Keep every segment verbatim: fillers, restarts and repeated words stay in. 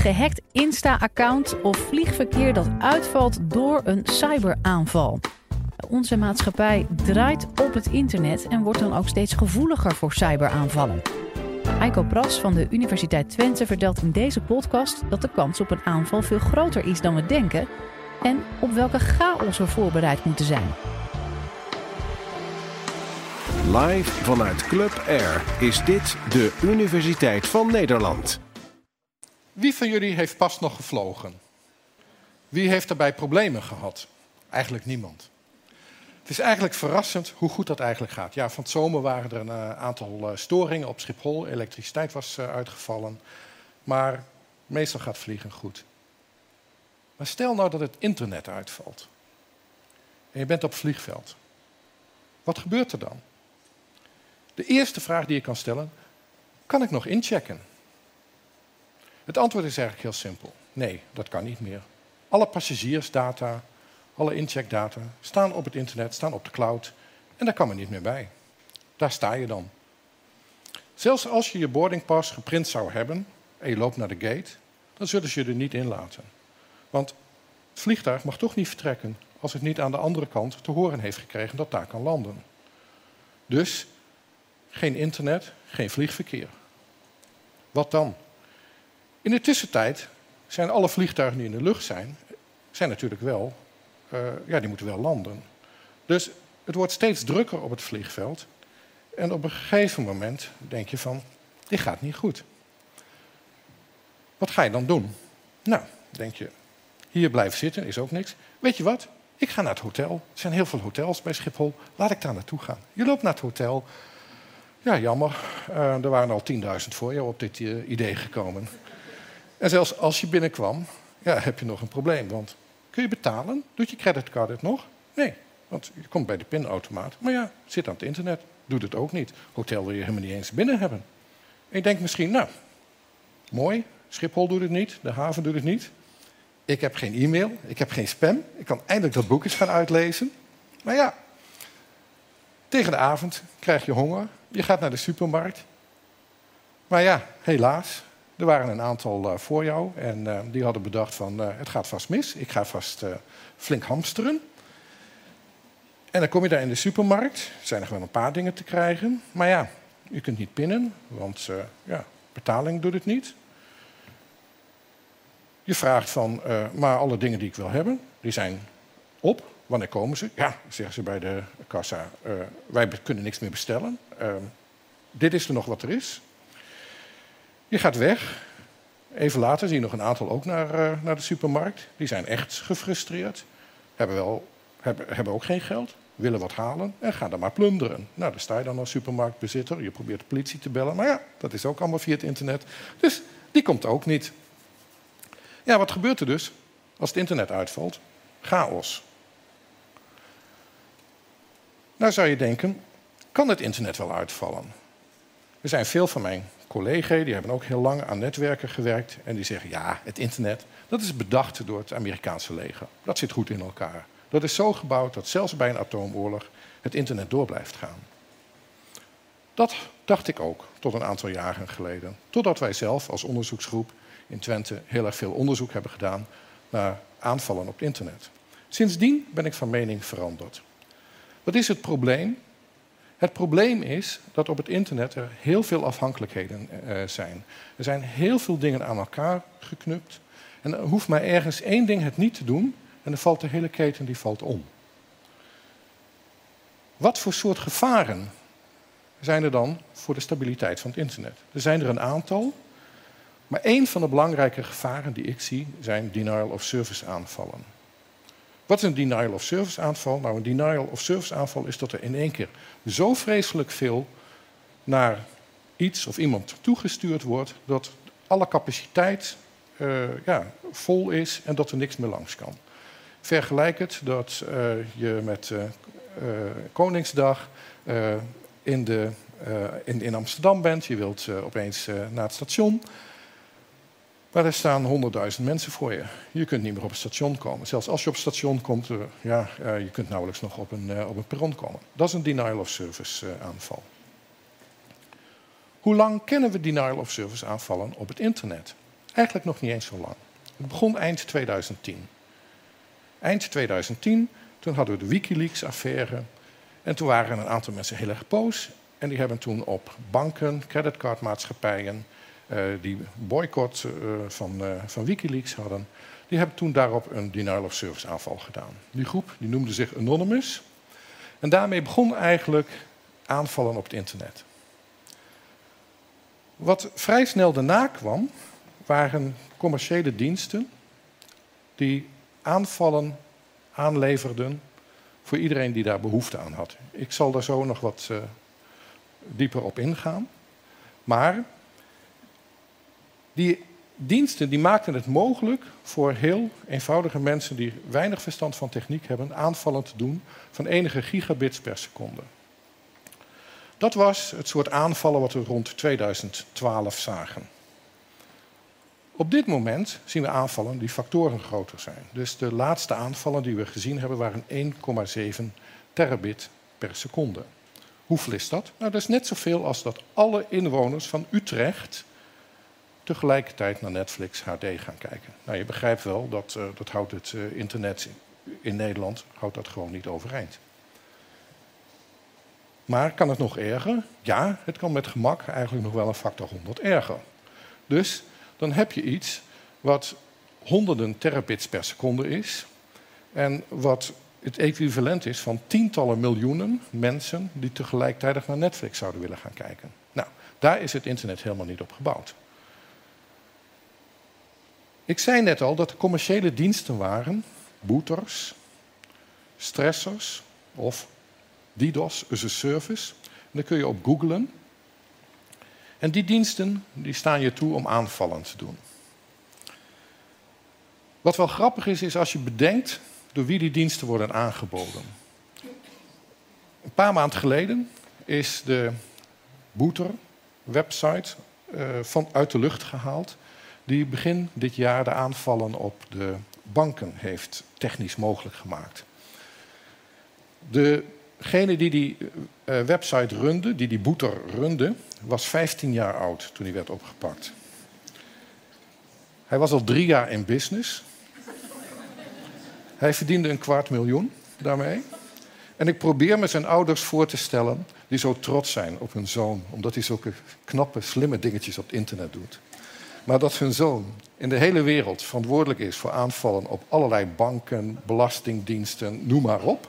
gehackt Insta-account of vliegverkeer dat uitvalt door een cyberaanval. Onze maatschappij draait op het internet en wordt dan ook steeds gevoeliger voor cyberaanvallen. Aiko Pras van de Universiteit Twente vertelt in deze podcast dat de kans op een aanval veel groter is dan we denken en op welke chaos we voorbereid moeten zijn. Live vanuit Club Air is dit de Universiteit van Nederland. Wie van jullie heeft pas nog gevlogen? Wie heeft daarbij problemen gehad? Eigenlijk niemand. Het is eigenlijk verrassend hoe goed dat eigenlijk gaat. Ja, van het zomer waren er een aantal storingen op Schiphol. Elektriciteit was uitgevallen. Maar meestal gaat vliegen goed. Maar stel nou dat het internet uitvalt. En je bent op het vliegveld. Wat gebeurt er dan? De eerste vraag die je kan stellen, kan ik nog inchecken? Het antwoord is eigenlijk heel simpel. Nee, dat kan niet meer. Alle passagiersdata, alle incheckdata staan op het internet, staan op de cloud en daar kan men niet meer bij. Daar sta je dan. Zelfs als je je boardingpas geprint zou hebben en je loopt naar de gate, dan zullen ze je er niet in laten. Want het vliegtuig mag toch niet vertrekken als het niet aan de andere kant te horen heeft gekregen dat daar kan landen. Dus geen internet, geen vliegverkeer. Wat dan? In de tussentijd zijn alle vliegtuigen die in de lucht zijn, zijn natuurlijk wel, uh, ja, die moeten wel landen. Dus het wordt steeds drukker op het vliegveld. En op een gegeven moment denk je van, dit gaat niet goed. Wat ga je dan doen? Nou, denk je, hier blijven zitten is ook niks. Weet je wat? Ik ga naar het hotel. Er zijn heel veel hotels bij Schiphol. Laat ik daar naartoe gaan. Je loopt naar het hotel. Ja, jammer. Uh, er waren al tienduizend voor jou op dit uh, idee gekomen. En zelfs als je binnenkwam, ja, heb je nog een probleem. Want kun je betalen? Doet je creditcard het nog? Nee, want je komt bij de pinautomaat. Maar ja, zit aan het internet. Doet het ook niet. Hotel wil je helemaal niet eens binnen hebben. En je denkt misschien, nou, mooi. Schiphol doet het niet. De haven doet het niet. Ik heb geen e-mail. Ik heb geen spam. Ik kan eindelijk dat boek eens gaan uitlezen. Maar ja, tegen de avond krijg je honger. Je gaat naar de supermarkt. Maar ja, helaas. Er waren een aantal uh, voor jou en uh, die hadden bedacht van, uh, het gaat vast mis. Ik ga vast uh, flink hamsteren. En dan kom je daar in de supermarkt. Er zijn nog wel een paar dingen te krijgen. Maar ja, je kunt niet pinnen, want uh, ja, betaling doet het niet. Je vraagt van, uh, maar alle dingen die ik wil hebben, die zijn op. Wanneer komen ze? Ja, zeggen ze bij de kassa. Uh, wij kunnen niks meer bestellen. Uh, dit is er nog wat er is. Je gaat weg. Even later zie je nog een aantal ook naar, uh, naar de supermarkt. Die zijn echt gefrustreerd. Hebben, wel, hebben, hebben ook geen geld. Willen wat halen en gaan dan maar plunderen. Nou, daar sta je dan als supermarktbezitter. Je probeert de politie te bellen. Maar ja, dat is ook allemaal via het internet. Dus die komt ook niet. Ja, wat gebeurt er dus als het internet uitvalt? Chaos. Nou zou je denken, kan het internet wel uitvallen? Er zijn veel van mijn collega's, die hebben ook heel lang aan netwerken gewerkt. En die zeggen, ja, het internet, dat is bedacht door het Amerikaanse leger. Dat zit goed in elkaar. Dat is zo gebouwd dat zelfs bij een atoomoorlog het internet door blijft gaan. Dat dacht ik ook tot een aantal jaren geleden. Totdat wij zelf als onderzoeksgroep in Twente heel erg veel onderzoek hebben gedaan naar aanvallen op het internet. Sindsdien ben ik van mening veranderd. Wat is het probleem? Het probleem is dat op het internet er heel veel afhankelijkheden uh, zijn. Er zijn heel veel dingen aan elkaar geknupt. En er hoeft maar ergens één ding het niet te doen en dan valt de hele keten die valt om. Wat voor soort gevaren zijn er dan voor de stabiliteit van het internet? Er zijn er een aantal, maar één van de belangrijke gevaren die ik zie zijn denial of service aanvallen. Wat is een denial of service aanval? Nou, een denial of service aanval is dat er in één keer zo vreselijk veel naar iets of iemand toegestuurd wordt dat alle capaciteit uh, ja, vol is en dat er niks meer langs kan. Vergelijk het dat uh, je met uh, uh, Koningsdag uh, in, de, uh, in, in Amsterdam bent. Je wilt uh, opeens uh, naar het station. Maar er staan honderdduizend mensen voor je. Je kunt niet meer op het station komen. Zelfs als je op het station komt, uh, ja, uh, je kunt nauwelijks nog op een, uh, op een perron komen. Dat is een denial of service uh, aanval. Hoe lang kennen we denial of service aanvallen op het internet? Eigenlijk nog niet eens zo lang. Het begon eind tweeduizend tien. Eind tweeduizend tien, toen hadden we de Wikileaks-affaire. En toen waren een aantal mensen heel erg boos. En die hebben toen op banken, creditcardmaatschappijen... Uh, die boycott uh, van, uh, van Wikileaks hadden... die hebben toen daarop een denial-of-service aanval gedaan. Die groep die noemde zich Anonymous. En daarmee begon eigenlijk aanvallen op het internet. Wat vrij snel daarna kwam... waren commerciële diensten die aanvallen aanleverden voor iedereen die daar behoefte aan had. Ik zal daar zo nog wat uh, dieper op ingaan. Maar die diensten die maakten het mogelijk voor heel eenvoudige mensen die weinig verstand van techniek hebben aanvallen te doen van enige gigabits per seconde. Dat was het soort aanvallen wat we rond tweeduizend twaalf zagen. Op dit moment zien we aanvallen die factoren groter zijn. Dus de laatste aanvallen die we gezien hebben waren één komma zeven terabit per seconde. Hoeveel is dat? Nou, dat is net zoveel als dat alle inwoners van Utrecht tegelijkertijd naar Netflix H D gaan kijken. Nou, je begrijpt wel, dat, uh, dat houdt het uh, internet in, in Nederland houdt dat gewoon niet overeind. Maar kan het nog erger? Ja, het kan met gemak eigenlijk nog wel een factor honderd erger. Dus... dan heb je iets wat honderden terabits per seconde is... en wat het equivalent is van tientallen miljoenen mensen... die tegelijkertijd naar Netflix zouden willen gaan kijken. Nou, daar is het internet helemaal niet op gebouwd. Ik zei net al dat er commerciële diensten waren... booters, stressors of DDoS as a service. En dat kun je op googlen. En die diensten die staan je toe om aanvallen te doen. Wat wel grappig is, is als je bedenkt door wie die diensten worden aangeboden. Een paar maanden geleden is de booter-website uh, van uit de lucht gehaald... die begin dit jaar de aanvallen op de banken heeft technisch mogelijk gemaakt. De... Degene die die uh, website runde, die die boeter runde, was vijftien jaar oud toen hij werd opgepakt. Hij was al drie jaar in business. Hij verdiende een kwart miljoen daarmee. En ik probeer me zijn ouders voor te stellen die zo trots zijn op hun zoon... omdat hij zulke knappe, slimme dingetjes op het internet doet. Maar dat hun zoon in de hele wereld verantwoordelijk is voor aanvallen op allerlei banken, belastingdiensten, noem maar op...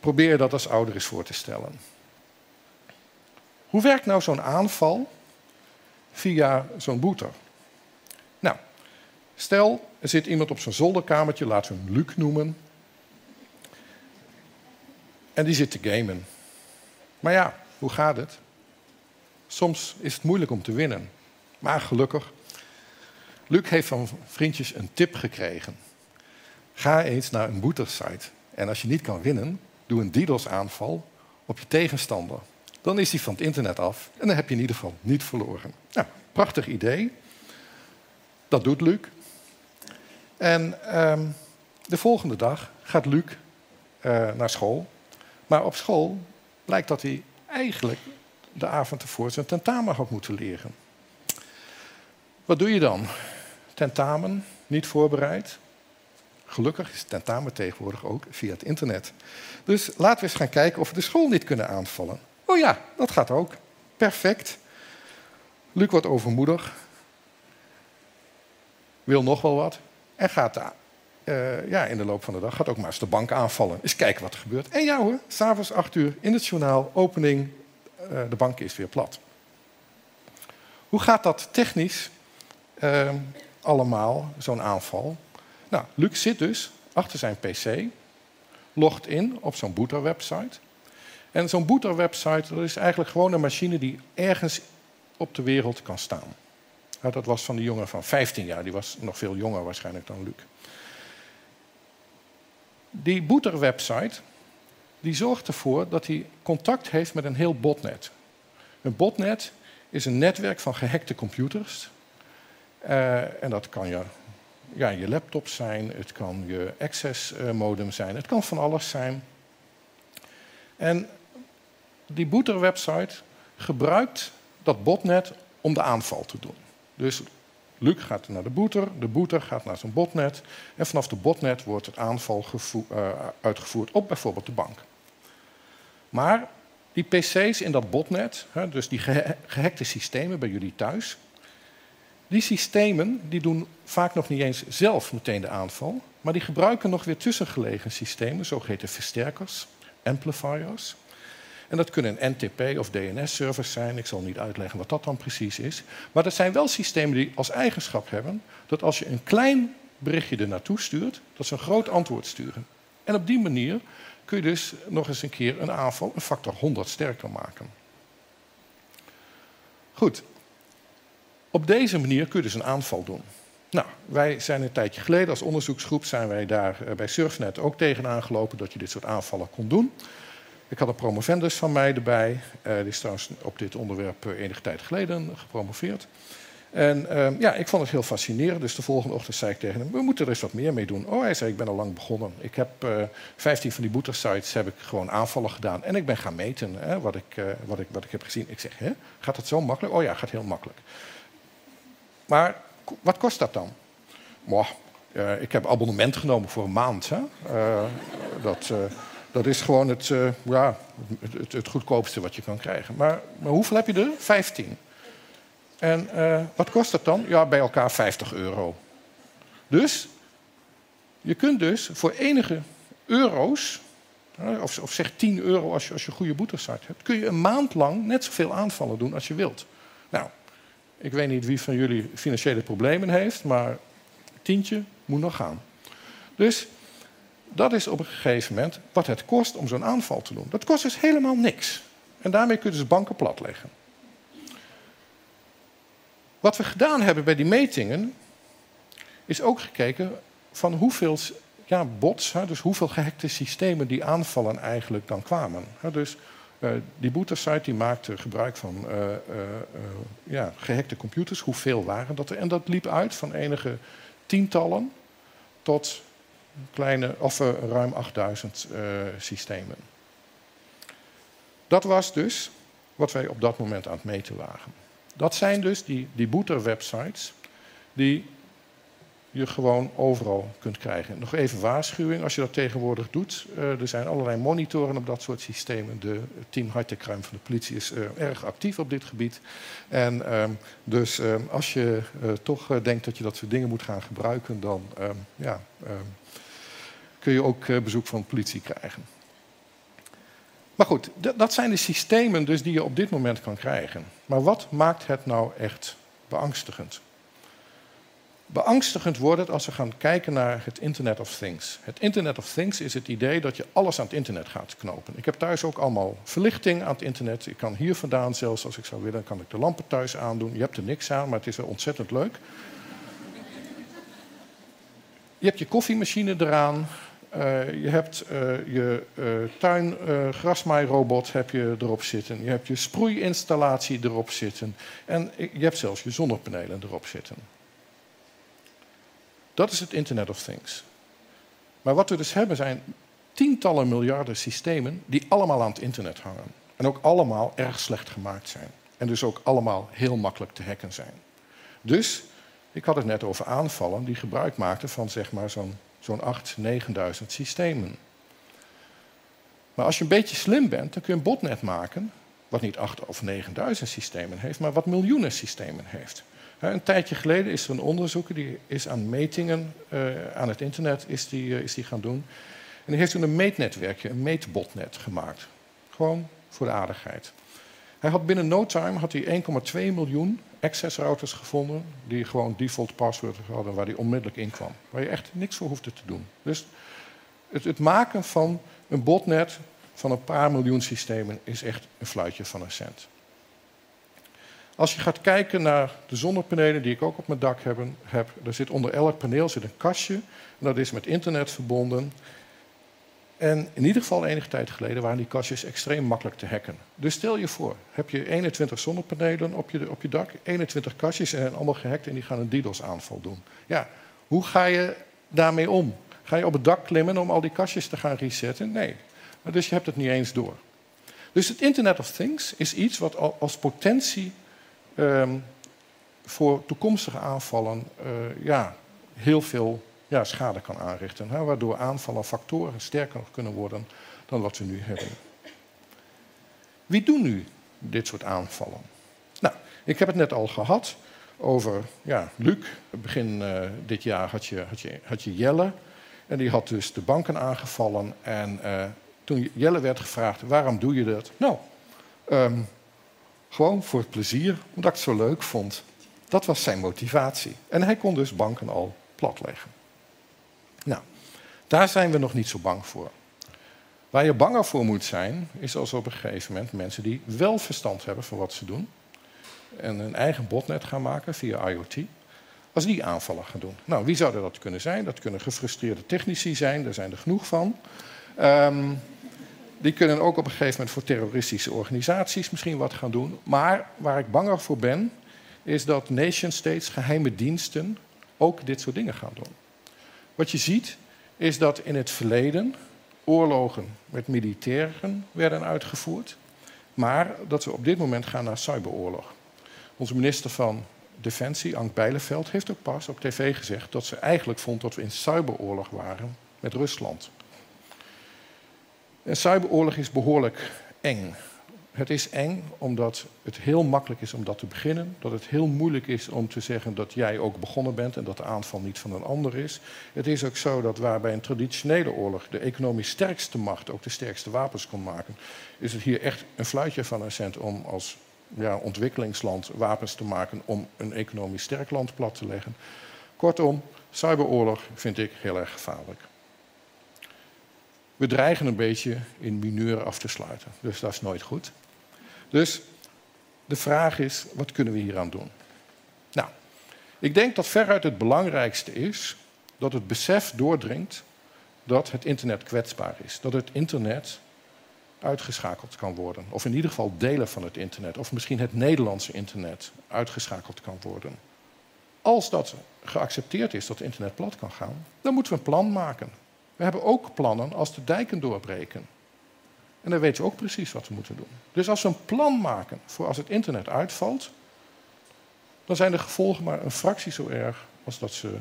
probeer dat als ouder eens voor te stellen. Hoe werkt nou zo'n aanval via zo'n boeter? Nou, stel er zit iemand op zijn zolderkamertje, laten we hem Luc noemen. En die zit te gamen. Maar ja, hoe gaat het? Soms is het moeilijk om te winnen. Maar gelukkig, Luc heeft van vriendjes een tip gekregen. Ga eens naar een boetersite. En als je niet kan winnen... doe een DDoS-aanval op je tegenstander. Dan is die van het internet af en dan heb je in ieder geval niet verloren. Nou, prachtig idee. Dat doet Luc. En um, de volgende dag gaat Luc uh, naar school. Maar op school blijkt dat hij eigenlijk de avond ervoor zijn tentamen had moeten leren. Wat doe je dan? Tentamen, niet voorbereid... Gelukkig is het tentamen tegenwoordig ook via het internet. Dus laten we eens gaan kijken of we de school niet kunnen aanvallen. Oh ja, dat gaat ook. Perfect. Luc wordt overmoedig. Wil nog wel wat. En gaat uh, ja, in de loop van de dag gaat ook maar eens de bank aanvallen. Eens kijken wat er gebeurt. En ja hoor, s'avonds acht uur in het journaal, opening. Uh, de bank is weer plat. Hoe gaat dat technisch uh, allemaal, zo'n aanval... Nou, Luc zit dus achter zijn pc, logt in op zo'n boeterwebsite. En zo'n boeterwebsite, dat is eigenlijk gewoon een machine die ergens op de wereld kan staan. Nou, dat was van die jongen van vijftien jaar, die was nog veel jonger waarschijnlijk dan Luc. Die boeterwebsite, die zorgt ervoor dat hij contact heeft met een heel botnet. Een botnet is een netwerk van gehackte computers. Uh, en dat kan je... Ja, je laptop zijn, het kan je access modem zijn, het kan van alles zijn. En die booterwebsite gebruikt dat botnet om de aanval te doen. Dus Luc gaat naar de boeter, de boeter gaat naar zijn botnet. En vanaf de botnet wordt het aanval gevo- uh, uitgevoerd op bijvoorbeeld de bank. Maar die pc's in dat botnet, hè, dus die geha- gehackte systemen bij jullie thuis... die systemen die doen vaak nog niet eens zelf meteen de aanval... maar die gebruiken nog weer tussengelegen systemen, zogeheten versterkers, amplifiers... En dat kunnen N T P of D N S-servers zijn. Ik zal niet uitleggen wat dat dan precies is. Maar dat zijn wel systemen die als eigenschap hebben... dat als je een klein berichtje er naartoe stuurt... dat ze een groot antwoord sturen. En op die manier kun je dus nog eens een keer een aanval... een factor honderd sterker maken. Goed. Op deze manier kun je dus een aanval doen. Nou, wij zijn een tijdje geleden als onderzoeksgroep... zijn wij daar bij Surfnet ook tegenaan gelopen... dat je dit soort aanvallen kon doen... Ik had een promovendus van mij erbij. Uh, die is trouwens op dit onderwerp uh, enige tijd geleden gepromoveerd. En uh, ja, ik vond het heel fascinerend. Dus de volgende ochtend zei ik tegen hem... we moeten er eens wat meer mee doen. Oh, hij zei, ik ben al lang begonnen. Ik heb uh, vijftien van die boetersites heb ik gewoon aanvallen gedaan. En ik ben gaan meten hè, wat, ik, uh, wat, ik, wat ik heb gezien. Ik zeg, hè, gaat dat zo makkelijk? Oh ja, gaat heel makkelijk. Maar wat kost dat dan? Boah, uh, ik heb abonnement genomen voor een maand. Hè? Uh, dat... Uh, Dat is gewoon het, uh, ja, het, het goedkoopste wat je kan krijgen. Maar, maar hoeveel heb je er? vijftien. En uh, wat kost dat dan? Ja, bij elkaar vijftig euro. Dus je kunt dus voor enige euro's... Of, of zeg tien euro als je, als je een goede boetersite hebt... kun je een maand lang net zoveel aanvallen doen als je wilt. Nou, ik weet niet wie van jullie financiële problemen heeft... maar tientje moet nog gaan. Dus... dat is op een gegeven moment wat het kost om zo'n aanval te doen. Dat kost dus helemaal niks. En daarmee kun je dus banken platleggen. Wat we gedaan hebben bij die metingen... is ook gekeken van hoeveel ja, bots... dus hoeveel gehackte systemen die aanvallen eigenlijk dan kwamen. Dus uh, die boetersite die maakte gebruik van uh, uh, ja, gehackte computers. Hoeveel waren dat er? En dat liep uit van enige tientallen tot... Kleine, of uh, ruim achtduizend uh, systemen. Dat was dus wat wij op dat moment aan het meten waren. Dat zijn dus die, die boeter-websites die je gewoon overal kunt krijgen. Nog even waarschuwing als je dat tegenwoordig doet. Uh, er zijn allerlei monitoren op dat soort systemen. De team high-tech-crime van de politie is uh, erg actief op dit gebied. En um, dus um, als je uh, toch uh, denkt dat je dat soort dingen moet gaan gebruiken... dan um, ja, um, kun je ook uh, bezoek van de politie krijgen. Maar goed, d- dat zijn de systemen dus die je op dit moment kan krijgen. Maar wat maakt het nou echt beangstigend? Beangstigend wordt het als we gaan kijken naar het Internet of Things. Het Internet of Things is het idee dat je alles aan het internet gaat knopen. Ik heb thuis ook allemaal verlichting aan het internet. Ik kan hier vandaan, zelfs als ik zou willen, kan ik de lampen thuis aandoen. Je hebt er niks aan, maar het is wel ontzettend leuk. Je hebt je koffiemachine eraan. Uh, je hebt uh, je uh, tuin-grasmaairobot uh, heb je erop zitten. Je hebt je sproeiinstallatie erop zitten. En je hebt zelfs je zonnepanelen erop zitten. Dat is het Internet of Things. Maar wat we dus hebben zijn tientallen miljarden systemen... die allemaal aan het internet hangen. En ook allemaal erg slecht gemaakt zijn. En dus ook allemaal heel makkelijk te hacken zijn. Dus, ik had het net over aanvallen... die gebruik maakten van zeg maar zo'n, zo'n acht, negenduizend systemen. Maar als je een beetje slim bent, dan kun je een botnet maken... wat niet acht of negenduizend systemen heeft, maar wat miljoenen systemen heeft... Een tijdje geleden is er een onderzoeker die is aan metingen uh, aan het internet is die, uh, is die gaan doen. En die heeft toen een meetnetwerkje, een meetbotnet gemaakt. Gewoon voor de aardigheid. Hij had binnen no time had hij één komma twee miljoen accessrouters gevonden... die gewoon default passwords hadden waar hij onmiddellijk in kwam. Waar je echt niks voor hoefde te doen. Dus het, het maken van een botnet van een paar miljoen systemen is echt een fluitje van een cent. Als je gaat kijken naar de zonnepanelen die ik ook op mijn dak heb... heb er zit onder elk paneel zit een kastje. En dat is met internet verbonden. En in ieder geval enige tijd geleden waren die kastjes extreem makkelijk te hacken. Dus stel je voor, heb je eenentwintig zonnepanelen op je, op je dak... eenentwintig kastjes en zijn allemaal gehackt en die gaan een DDoS-aanval doen. Ja, hoe ga je daarmee om? Ga je op het dak klimmen om al die kastjes te gaan resetten? Nee, maar dus je hebt het niet eens door. Dus het Internet of Things is iets wat als potentie... Um, voor toekomstige aanvallen uh, ja, heel veel ja, schade kan aanrichten. Hè, waardoor aanvallen factoren sterker kunnen worden dan wat we nu hebben. Wie doen nu dit soort aanvallen? Nou, ik heb het net al gehad over ja, Luc. Begin uh, dit jaar had je, had, je, had je Jelle. En die had dus de banken aangevallen. En uh, toen Jelle werd gevraagd, waarom doe je dat? Nou, um, gewoon voor het plezier, omdat ik het zo leuk vond. Dat was zijn motivatie. En hij kon dus banken al platleggen. Nou, daar zijn we nog niet zo bang voor. Waar je banger voor moet zijn, is als op een gegeven moment mensen die wel verstand hebben van wat ze doen. En een eigen botnet gaan maken via I O T. Als die aanvallen gaan doen. Nou, wie zouden dat kunnen zijn? Dat kunnen gefrustreerde technici zijn, daar zijn er genoeg van. Um, die kunnen ook op een gegeven moment voor terroristische organisaties misschien wat gaan doen. Maar waar ik banger voor ben, is dat nation states, geheime diensten, ook dit soort dingen gaan doen. Wat je ziet, is dat in het verleden oorlogen met militairen werden uitgevoerd. Maar dat we op dit moment gaan naar cyberoorlog. Onze minister van Defensie, Ank Bijleveld, heeft ook pas op tv gezegd dat ze eigenlijk vond dat we in cyberoorlog waren met Rusland. En cyberoorlog is behoorlijk eng. Het is eng omdat het heel makkelijk is om dat te beginnen. Dat het heel moeilijk is om te zeggen dat jij ook begonnen bent en dat de aanval niet van een ander is. Het is ook zo dat waar bij een traditionele oorlog de economisch sterkste macht ook de sterkste wapens kon maken, is het hier echt een fluitje van een cent om als ja, ontwikkelingsland wapens te maken om een economisch sterk land plat te leggen. Kortom, cyberoorlog vind ik heel erg gevaarlijk. We dreigen een beetje in mineur af te sluiten. Dus dat is nooit goed. Dus de vraag is, wat kunnen we hieraan doen? Nou, ik denk dat veruit het belangrijkste is dat het besef doordringt dat het internet kwetsbaar is. Dat het internet uitgeschakeld kan worden. Of in ieder geval delen van het internet. Of misschien het Nederlandse internet uitgeschakeld kan worden. Als dat geaccepteerd is, dat het internet plat kan gaan, dan moeten we een plan maken. We hebben ook plannen als de dijken doorbreken. En dan weten we ook precies wat we moeten doen. Dus als we een plan maken voor als het internet uitvalt, dan zijn de gevolgen maar een fractie zo erg als dat ze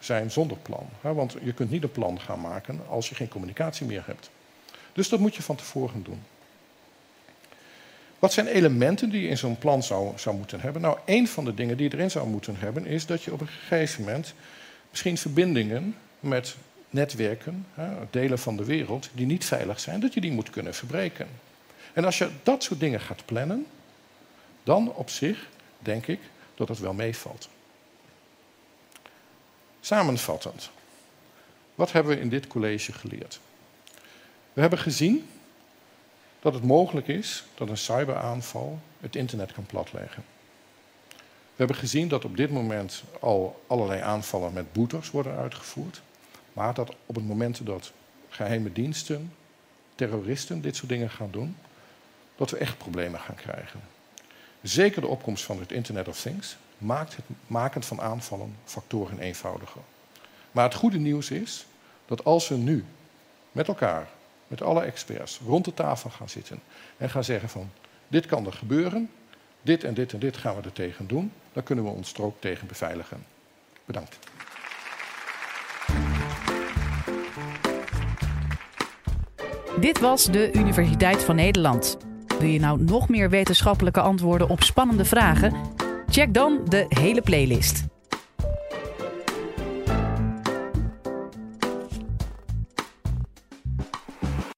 zijn zonder plan. Want je kunt niet een plan gaan maken als je geen communicatie meer hebt. Dus dat moet je van tevoren doen. Wat zijn elementen die je in zo'n plan zou, zou moeten hebben? Nou, één van de dingen die je erin zou moeten hebben is dat je op een gegeven moment misschien verbindingen met netwerken, delen van de wereld, die niet veilig zijn, dat je die moet kunnen verbreken. En als je dat soort dingen gaat plannen, dan op zich denk ik dat het wel meevalt. Samenvattend, wat hebben we in dit college geleerd? We hebben gezien dat het mogelijk is dat een cyberaanval het internet kan platleggen. We hebben gezien dat op dit moment al allerlei aanvallen met booters worden uitgevoerd. Maar dat op het moment dat geheime diensten, terroristen dit soort dingen gaan doen, dat we echt problemen gaan krijgen. Zeker de opkomst van het Internet of Things maakt het maken van aanvallen factoren eenvoudiger. Maar het goede nieuws is dat als we nu met elkaar, met alle experts, rond de tafel gaan zitten en gaan zeggen van dit kan er gebeuren, dit en dit en dit gaan we er tegen doen, dan kunnen we ons er ook tegen beveiligen. Bedankt. Dit was de Universiteit van Nederland. Wil je nou nog meer wetenschappelijke antwoorden op spannende vragen? Check dan de hele playlist.